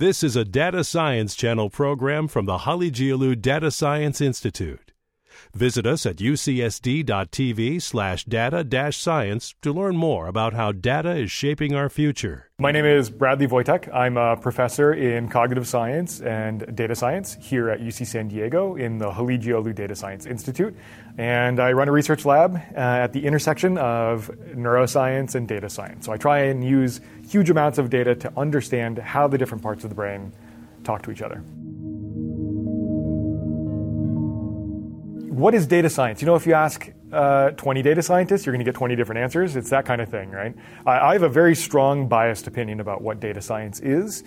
This is a Data Science Channel program from the Halıcıoğlu Data Science Institute. Visit us at ucsd.tv/data-science to learn more about how data is shaping our future. My name is Bradley Voytek. I'm a professor in cognitive science and data science here at UC San Diego in the Halıcıoğlu Data Science Institute. And I run a research lab at the intersection of neuroscience and data science. So I try and use huge amounts of data to understand how the different parts of the brain talk to each other. What is data science? You know, if you ask 20 data scientists, you're going to get 20 different answers. It's that kind of thing, right? I have a very strong biased opinion about what data science is.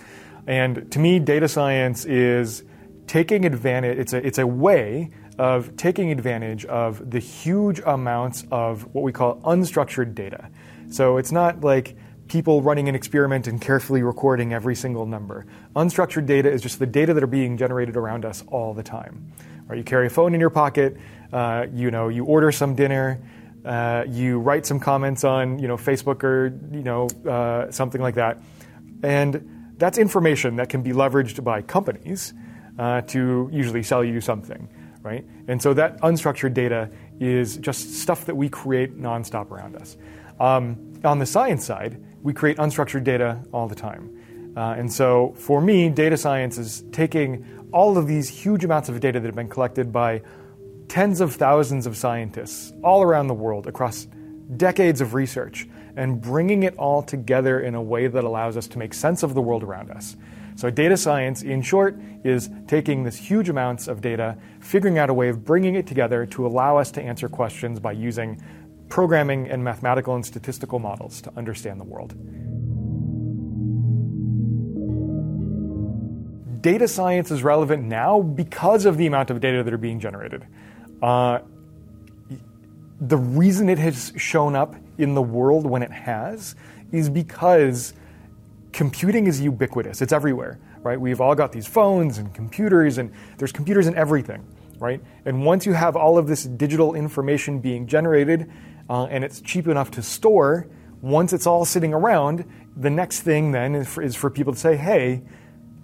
And to me, data science is taking advantage, it's a way of taking advantage of the huge amounts of what we call unstructured data. So it's not like people running an experiment and carefully recording every single number. Unstructured data is just the data that are being generated around us all the time. Right, you carry a phone in your pocket, you order some dinner, you write some comments on, Facebook or, something like that. And that's information that can be leveraged by companies to usually sell you something, right? And so that unstructured data is just stuff that we create nonstop around us. On the science side, we create unstructured data all the time. And so for me, data science is taking all of these huge amounts of data that have been collected by tens of thousands of scientists all around the world across decades of research and bringing it all together in a way that allows us to make sense of the world around us. So data science, in short, is taking this huge amounts of data, figuring out a way of bringing it together to allow us to answer questions by using programming and mathematical and statistical models to understand the world. Data science is relevant now because of the amount of data that are being generated. The reason it has shown up in the world when it has is because computing is ubiquitous. It's everywhere, right? We've all got these phones and computers, and there's computers in everything, right? And once you have all of this digital information being generated, and it's cheap enough to store, once it's all sitting around, the next thing then is for people to say, hey,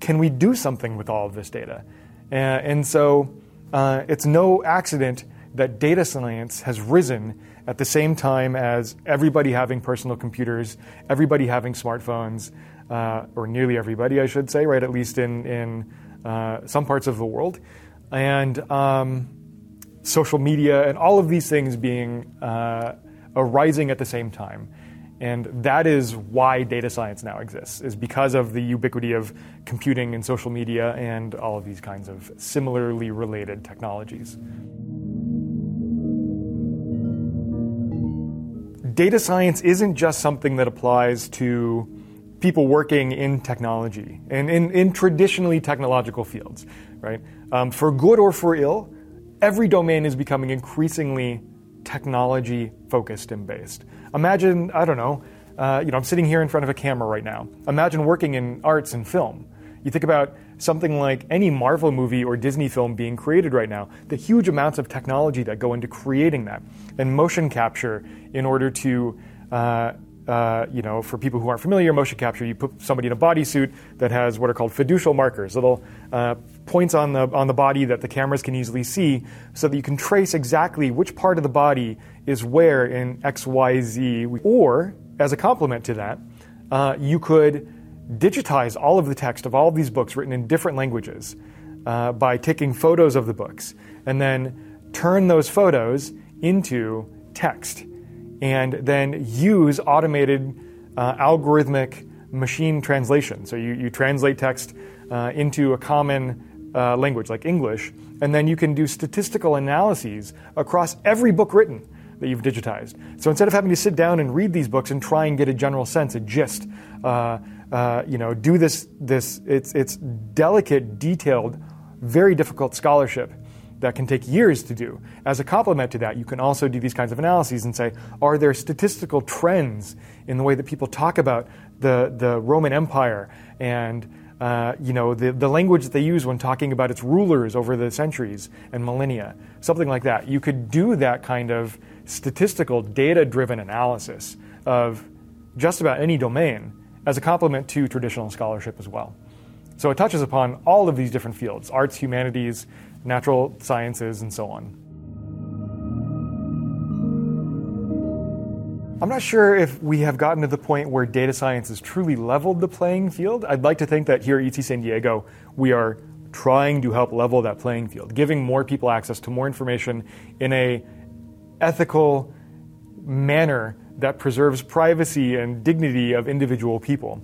can we do something with all of this data? And so it's no accident that data science has risen at the same time as everybody having personal computers, everybody having smartphones, or nearly everybody, I should say, right, at least in some parts of the world, and social media and all of these things being arising at the same time. And that is why data science now exists, is because of the ubiquity of computing and social media and all of these kinds of similarly related technologies. Data science isn't just something that applies to people working in technology and in traditionally technological fields, right? For good or for ill, every domain is becoming increasingly technology-focused and based. Imagine, I'm sitting here in front of a camera right now. Imagine working in arts and film. You think about something like any Marvel movie or Disney film being created right now, the huge amounts of technology that go into creating that, and motion capture in order to, for people who aren't familiar, motion capture, you put somebody in a bodysuit that has what are called fiducial markers, little points on the body that the cameras can easily see, so that you can trace exactly which part of the body is where in X, Y, Z. Or, as a complement to that, you could digitize all of the text of all of these books written in different languages by taking photos of the books and then turn those photos into text and then use automated algorithmic machine translation. So you translate text into a common language like English, and then you can do statistical analyses across every book written that you've digitized. So instead of having to sit down and read these books and try and get a general sense, a gist, do this. It's delicate, detailed, very difficult scholarship that can take years to do. As a complement to that, you can also do these kinds of analyses and say, are there statistical trends in the way that people talk about the Roman Empire and the language that they use when talking about its rulers over the centuries and millennia, something like that. You could do that kind of statistical, data-driven analysis of just about any domain as a complement to traditional scholarship as well. So it touches upon all of these different fields: arts, humanities, natural sciences, and so on. I'm not sure if we have gotten to the point where data science has truly leveled the playing field. I'd like to think that here at UC San Diego, we are trying to help level that playing field, giving more people access to more information in an ethical manner that preserves privacy and dignity of individual people.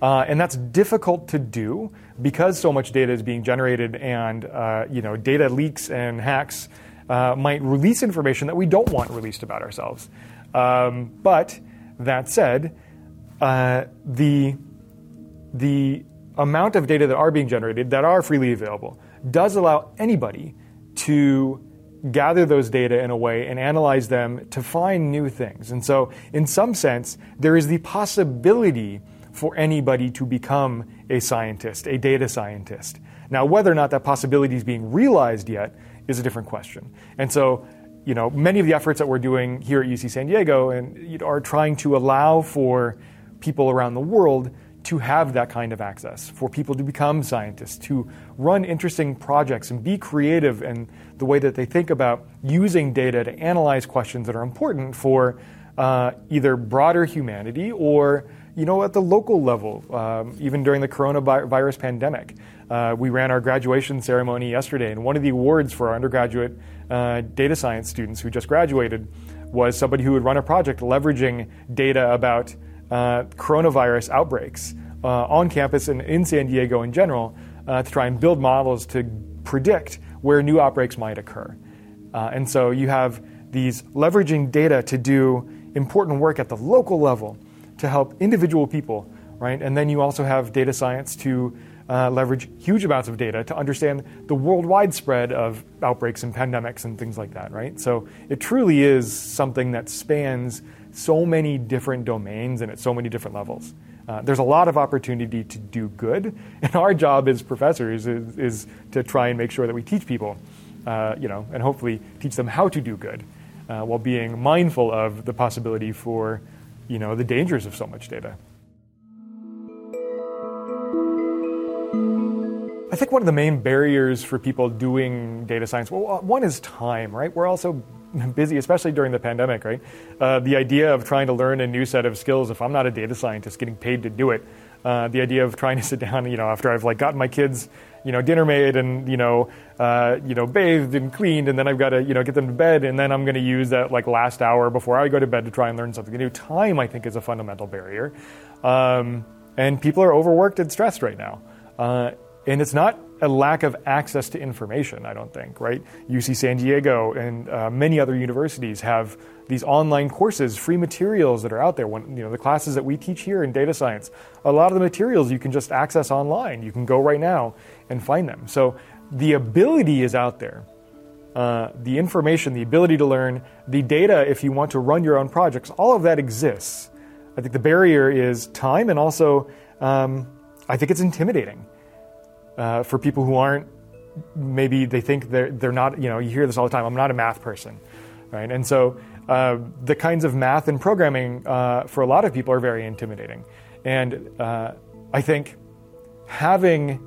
And that's difficult to do because so much data is being generated, and data leaks and hacks might release information that we don't want released about ourselves. But that said, the amount of data that are being generated, that are freely available, does allow anybody to gather those data in a way and analyze them to find new things. And so in some sense, there is the possibility for anybody to become a scientist, a data scientist. Now, whether or not that possibility is being realized yet is a different question. And so many of the efforts that we're doing here at UC San Diego and are trying to allow for people around the world to have that kind of access, for people to become scientists, to run interesting projects and be creative in the way that they think about using data to analyze questions that are important for either broader humanity or, at the local level, even during the coronavirus pandemic. We ran our graduation ceremony yesterday, and one of the awards for our undergraduate data science students who just graduated was somebody who would run a project leveraging data about coronavirus outbreaks on campus and in San Diego in general to try and build models to predict where new outbreaks might occur. And so you have these leveraging data to do important work at the local level to help individual people, right? And then you also have data science to leverage huge amounts of data to understand the worldwide spread of outbreaks and pandemics and things like that, right? So it truly is something that spans so many different domains and at so many different levels. There's a lot of opportunity to do good, and our job as professors is to try and make sure that we teach people, and hopefully teach them how to do good while being mindful of the possibility for, the dangers of so much data. I think one of the main barriers for people doing data science, well, one is time, right? We're all so busy, especially during the pandemic, right? The idea of trying to learn a new set of skills, if I'm not a data scientist getting paid to do it, the idea of trying to sit down, after I've gotten my kids, dinner made and, bathed and cleaned, and then I've got to, get them to bed, and then I'm going to use that last hour before I go to bed to try and learn something new. Time, I think, is a fundamental barrier. And people are overworked and stressed right now. And it's not a lack of access to information, I don't think, right? UC San Diego and many other universities have these online courses, free materials that are out there. When, the classes that we teach here in data science, a lot of the materials you can just access online. You can go right now and find them. So the ability is out there. The information, the ability to learn, the data if you want to run your own projects, all of that exists. I think the barrier is time, and also I think it's intimidating. For people who aren't, maybe they think they're not, you hear this all the time, I'm not a math person, right? And so the kinds of math and programming for a lot of people are very intimidating. And I think having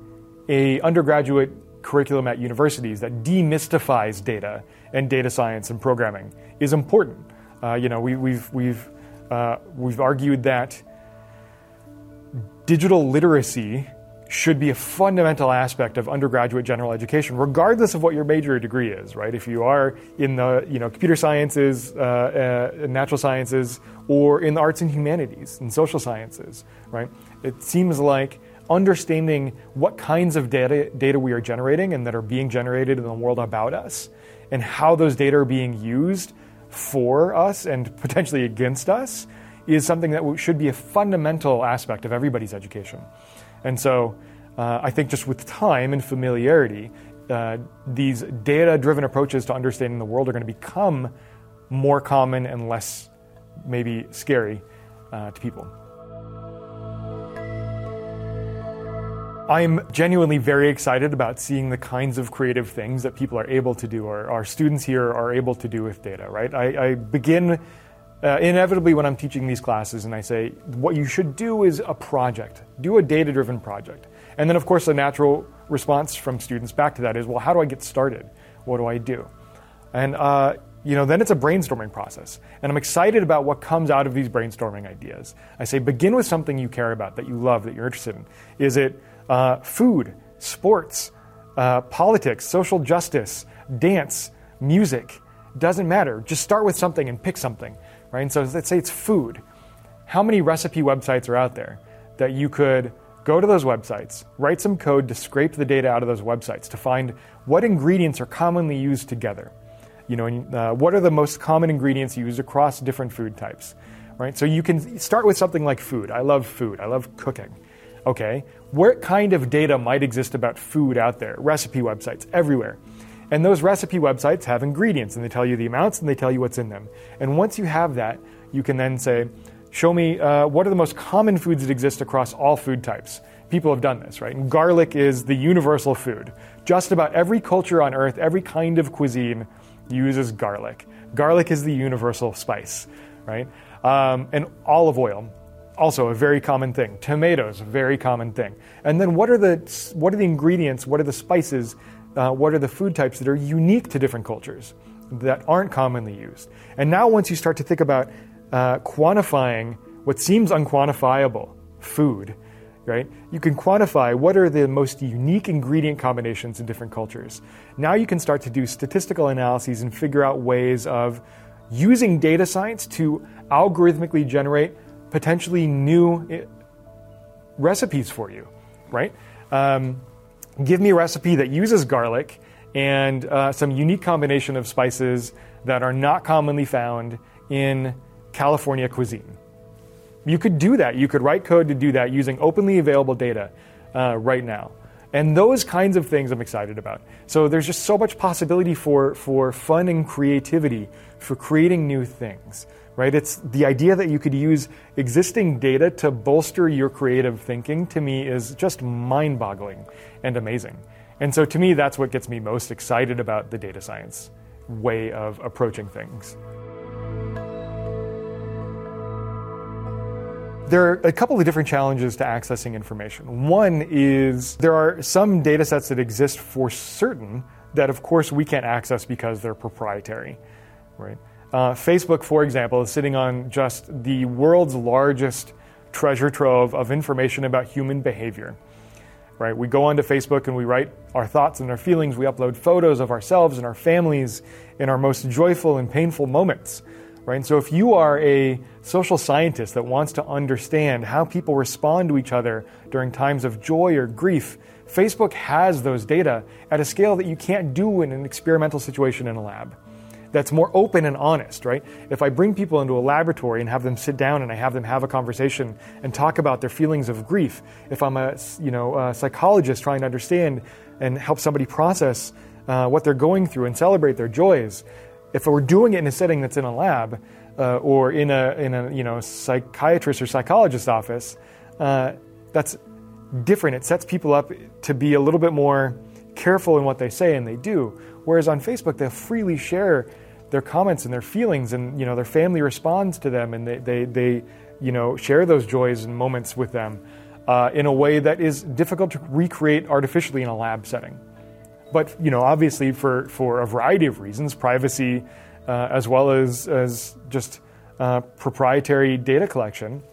an undergraduate curriculum at universities that demystifies data and data science and programming is important. We've argued that digital literacy should be a fundamental aspect of undergraduate general education, regardless of what your major degree is, right? If you are in the, computer sciences, natural sciences, or in the arts and humanities and social sciences, right? It seems like understanding what kinds of data we are generating and that are being generated in the world about us, and how those data are being used for us and potentially against us, is something that should be a fundamental aspect of everybody's education. And so I think just with time and familiarity, these data-driven approaches to understanding the world are going to become more common and less maybe scary to people. I'm genuinely very excited about seeing the kinds of creative things that people are able to do, or our students here are able to do with data, right? I begin Inevitably, when I'm teaching these classes and I say, what you should do is a project. Do a data-driven project. And then, of course, the natural response from students back to that is, well, how do I get started? What do I do? And, then it's a brainstorming process. And I'm excited about what comes out of these brainstorming ideas. I say, begin with something you care about, that you love, that you're interested in. Is it food, sports, politics, social justice, dance, music? Doesn't matter. Just start with something and pick something. Right? And so let's say it's food. How many recipe websites are out there that you could go to those websites, write some code to scrape the data out of those websites to find what ingredients are commonly used together? What are the most common ingredients used across different food types? Right? So you can start with something like food. I love food. I love cooking. Okay, what kind of data might exist about food out there? Recipe websites everywhere. And those recipe websites have ingredients, and they tell you the amounts, and they tell you what's in them. And once you have that, you can then say, show me what are the most common foods that exist across all food types. People have done this, right? And garlic is the universal food. Just about every culture on Earth, every kind of cuisine uses garlic. Garlic is the universal spice, right? And olive oil, also a very common thing. Tomatoes, a very common thing. And then what are the ingredients, what are the spices, what are the food types that are unique to different cultures that aren't commonly used? And now once you start to think about quantifying what seems unquantifiable, food, right? You can quantify what are the most unique ingredient combinations in different cultures. Now you can start to do statistical analyses and figure out ways of using data science to algorithmically generate potentially new recipes for you, right? Give me a recipe that uses garlic and some unique combination of spices that are not commonly found in California cuisine. You could do that. You could write code to do that using openly available data right now. And those kinds of things I'm excited about. So there's just so much possibility for fun and creativity, for creating new things, right? It's the idea that you could use existing data to bolster your creative thinking, to me, is just mind-boggling and amazing. And so to me, that's what gets me most excited about the data science way of approaching things. There are a couple of different challenges to accessing information. One is there are some data sets that exist for certain that, of course, we can't access because they're proprietary, right? Facebook, for example, is sitting on just the world's largest treasure trove of information about human behavior, right? We go onto Facebook and we write our thoughts and our feelings. We upload photos of ourselves and our families in our most joyful and painful moments. Right? And so if you are a social scientist that wants to understand how people respond to each other during times of joy or grief, Facebook has those data at a scale that you can't do in an experimental situation in a lab. That's more open and honest, right? If I bring people into a laboratory and have them sit down and I have them have a conversation and talk about their feelings of grief, if I'm a psychologist trying to understand and help somebody process what they're going through and celebrate their joys, if we're doing it in a setting that's in a lab or in a psychiatrist or psychologist's office, that's different. It sets people up to be a little bit more careful in what they say and they do. Whereas on Facebook, they'll freely share their comments and their feelings, and their family responds to them, and they share those joys and moments with them in a way that is difficult to recreate artificially in a lab setting. But obviously, for a variety of reasons, privacy, as well as just proprietary data collection,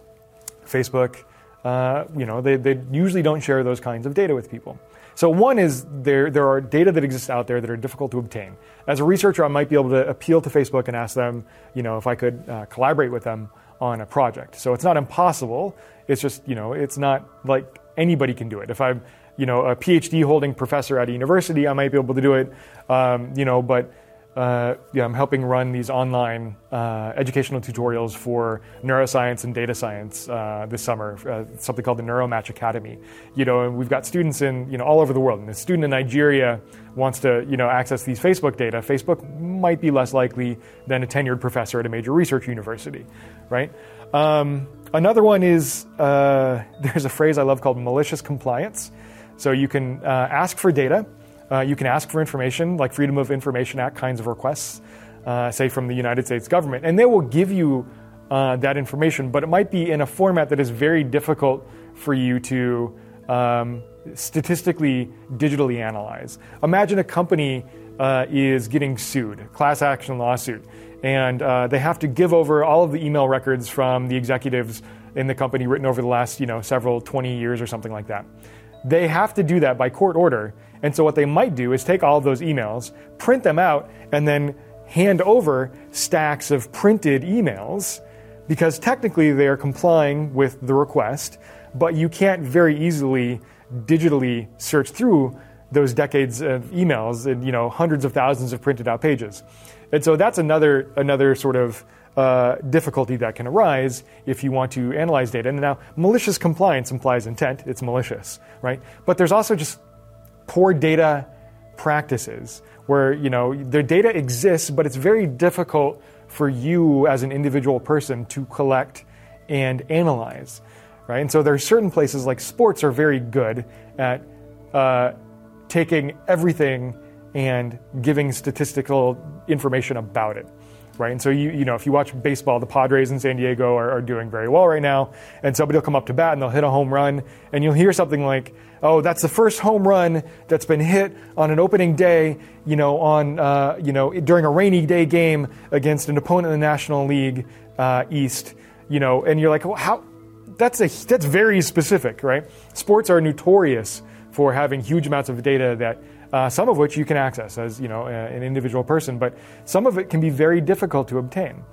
Facebook, they usually don't share those kinds of data with people. So one is there are data that exists out there that are difficult to obtain. As a researcher, I might be able to appeal to Facebook and ask them, if I could collaborate with them on a project. So it's not impossible. It's just it's not like anybody can do it. If I'm a PhD holding professor at a university, I might be able to do it, but I'm helping run these online educational tutorials for neuroscience and data science this summer, something called the NeuroMatch Academy. And we've got students in, all over the world. And a student in Nigeria wants to, access these Facebook data. Facebook might be less likely than a tenured professor at a major research university, right? Another one is, there's a phrase I love called malicious compliance. So you can ask for data, you can ask for information, like Freedom of Information Act kinds of requests, say from the United States government, and they will give you that information, but it might be in a format that is very difficult for you to statistically digitally analyze. Imagine a company is getting sued, class action lawsuit, and they have to give over all of the email records from the executives in the company written over the last, several 20 years or something like that. They have to do that by court order, and so what they might do is take all of those emails, print them out, and then hand over stacks of printed emails, because technically they are complying with the request, but you can't very easily digitally search through those decades of emails and hundreds of thousands of printed out pages. And so that's another sort of difficulty that can arise if you want to analyze data. And now, malicious compliance implies intent. It's malicious, right? But there's also just poor data practices where, their data exists, but it's very difficult for you as an individual person to collect and analyze, right? And so there are certain places like sports are very good at taking everything and giving statistical information about it, right? And so, if you watch baseball, the Padres in San Diego are doing very well right now, and somebody will come up to bat and they'll hit a home run, and you'll hear something like, oh, that's the first home run that's been hit on an opening day, during a rainy day game against an opponent in the National League East, and you're like, well, how? That's very specific, right? Sports are notorious for having huge amounts of data that some of which you can access as an individual person, but some of it can be very difficult to obtain,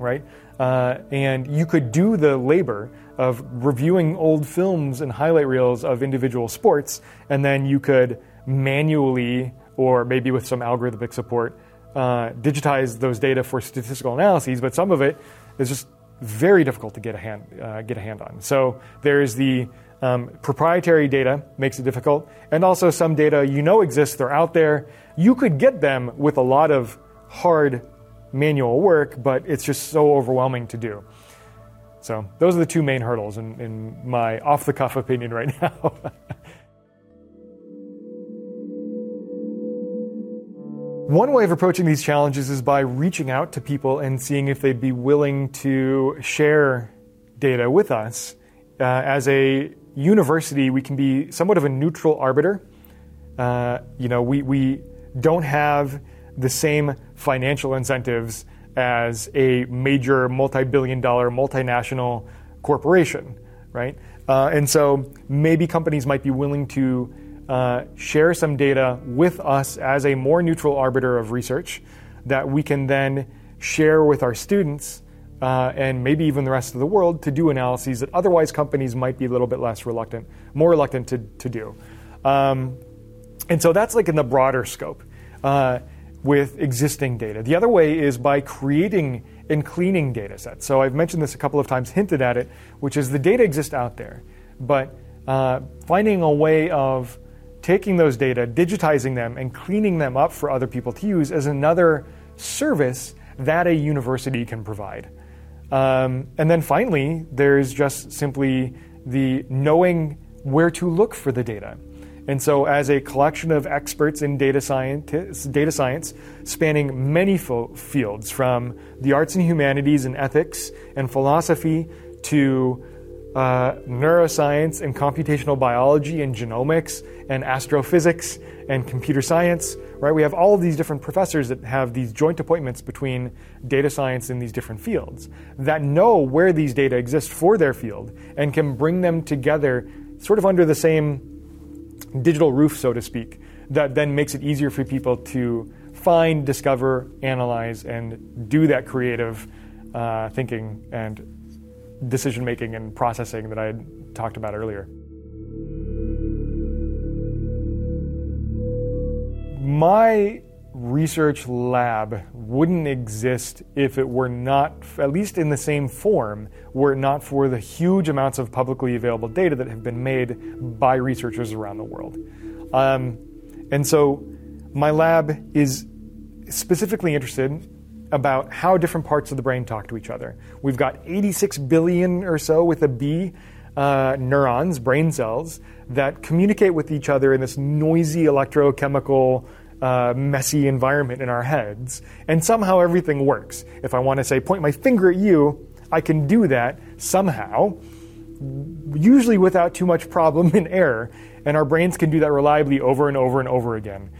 right? And you could do the labor of reviewing old films and highlight reels of individual sports, and then you could manually, or maybe with some algorithmic support, digitize those data for statistical analyses. But some of it is just very difficult to get a hand on. So there's the proprietary data makes it difficult, and also some data exists, they're out there. You could get them with a lot of hard manual work, but it's just so overwhelming to do. So those are the two main hurdles in my off-the-cuff opinion right now. One way of approaching these challenges is by reaching out to people and seeing if they'd be willing to share data with us. As a university, we can be somewhat of a neutral arbiter. We don't have the same financial incentives as a major multi-billion-dollar multinational corporation, right? And so maybe companies might be willing to share some data with us as a more neutral arbiter of research that we can then share with our students and maybe even the rest of the world to do analyses that otherwise companies might be a little bit more reluctant to do. And so that's like in the broader scope with existing data. The other way is by creating and cleaning data sets. So I've mentioned this a couple of times, hinted at it, which is the data exists out there, but finding a way of taking those data, digitizing them, and cleaning them up for other people to use is another service that a university can provide. And then finally, there's just simply the knowing where to look for the data. And so as a collection of experts in data science spanning many fields, from the arts and humanities and ethics and philosophy to neuroscience and computational biology and genomics and astrophysics and computer science, right? We have all of these different professors that have these joint appointments between data science in these different fields that know where these data exist for their field and can bring them together sort of under the same digital roof, so to speak, that then makes it easier for people to find, discover, analyze, and do that creative thinking and decision-making and processing that I had talked about earlier. My research lab wouldn't exist if it were not, at least in the same form, were it not for the huge amounts of publicly available data that have been made by researchers around the world. And so my lab is specifically interested about how different parts of the brain talk to each other. We've got 86 billion or so, with a B, neurons, brain cells, that communicate with each other in this noisy electrochemical messy environment in our heads, and somehow everything works. If I want to say, point my finger at you, I can do that somehow, usually without too much problem and error, and our brains can do that reliably over and over and over again.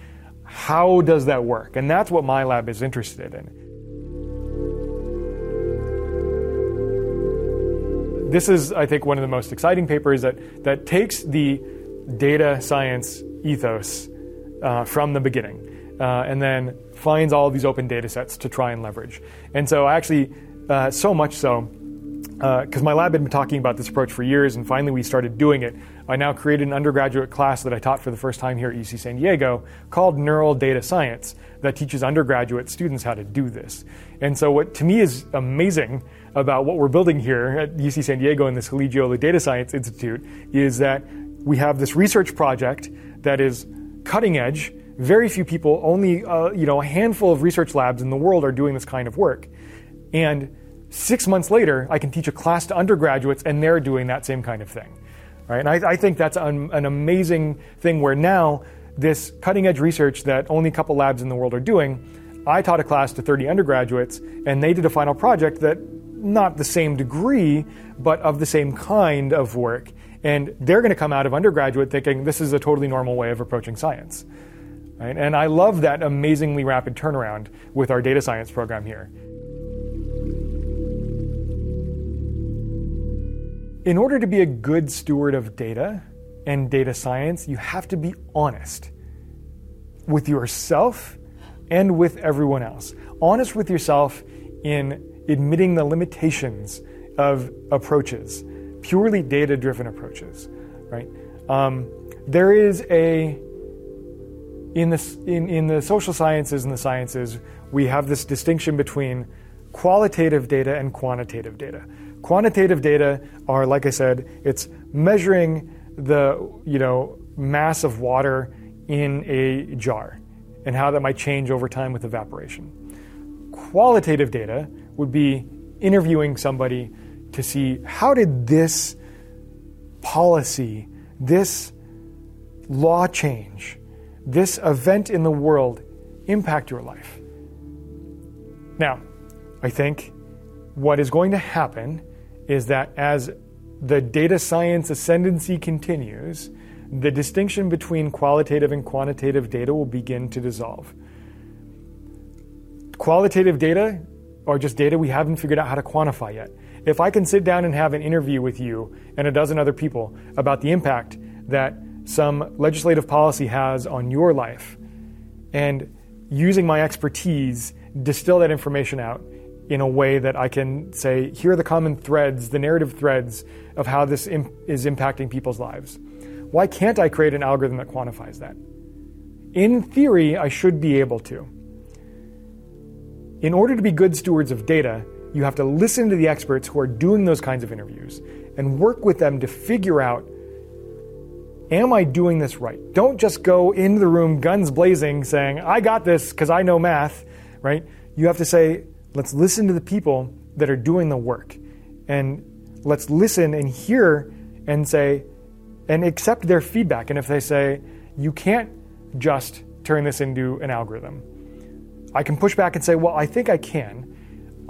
How does that work? And that's what my lab is interested in. This is, I think, one of the most exciting papers that takes the data science ethos from the beginning and then finds all of these open data sets to try and leverage. And so actually, so much so, because my lab had been talking about this approach for years, and finally we started doing it. I now created an undergraduate class that I taught for the first time here at UC San Diego called Neural Data Science that teaches undergraduate students how to do this. And so what to me is amazing about what we're building here at UC San Diego and this Halıcıoğlu Data Science Institute is that we have this research project that is cutting edge. Very few people, only a handful of research labs in the world are doing this kind of work. And 6 months later, I can teach a class to undergraduates, and they're doing that same kind of thing. Right? And I think that's an amazing thing where now this cutting-edge research that only a couple labs in the world are doing, I taught a class to 30 undergraduates, and they did a final project that, not the same degree, but of the same kind of work. And they're going to come out of undergraduate thinking, this is a totally normal way of approaching science. Right? And I love that amazingly rapid turnaround with our data science program here. In order to be a good steward of data and data science, you have to be honest with yourself and with everyone else. Honest with yourself in admitting the limitations of approaches, purely data-driven approaches. Right? There is in the social sciences and the sciences, we have this distinction between qualitative data and quantitative data. Quantitative data are, like I said, it's measuring the mass of water in a jar and how that might change over time with evaporation. Qualitative data would be interviewing somebody to see how did this policy, this law change, this event in the world impact your life. Now, I think what is going to happen is that as the data science ascendancy continues, the distinction between qualitative and quantitative data will begin to dissolve. Qualitative data are just data we haven't figured out how to quantify yet. If I can sit down and have an interview with you and a dozen other people about the impact that some legislative policy has on your life, and using my expertise, distill that information out in a way that I can say, here are the common threads, the narrative threads of how this is impacting people's lives. Why can't I create an algorithm that quantifies that? In theory, I should be able to. In order to be good stewards of data, you have to listen to the experts who are doing those kinds of interviews and work with them to figure out, am I doing this right? Don't just go into the room guns blazing saying, I got this because I know math, right? You have to say, let's listen to the people that are doing the work, and let's listen and hear and say, and accept their feedback. And if they say, you can't just turn this into an algorithm, I can push back and say, well, I think I can.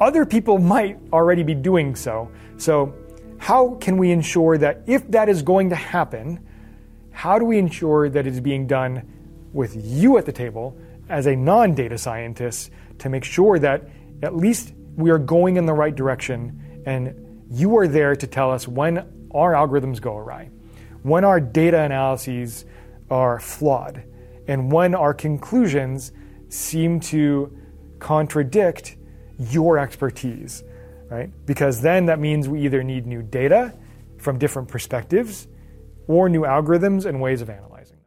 Other people might already be doing so. So how can we ensure that if that is going to happen, how do we ensure that it's being done with you at the table as a non-data scientist to make sure that at least we are going in the right direction, and you are there to tell us when our algorithms go awry, when our data analyses are flawed, and when our conclusions seem to contradict your expertise, right? Because then that means we either need new data from different perspectives or new algorithms and ways of analyzing.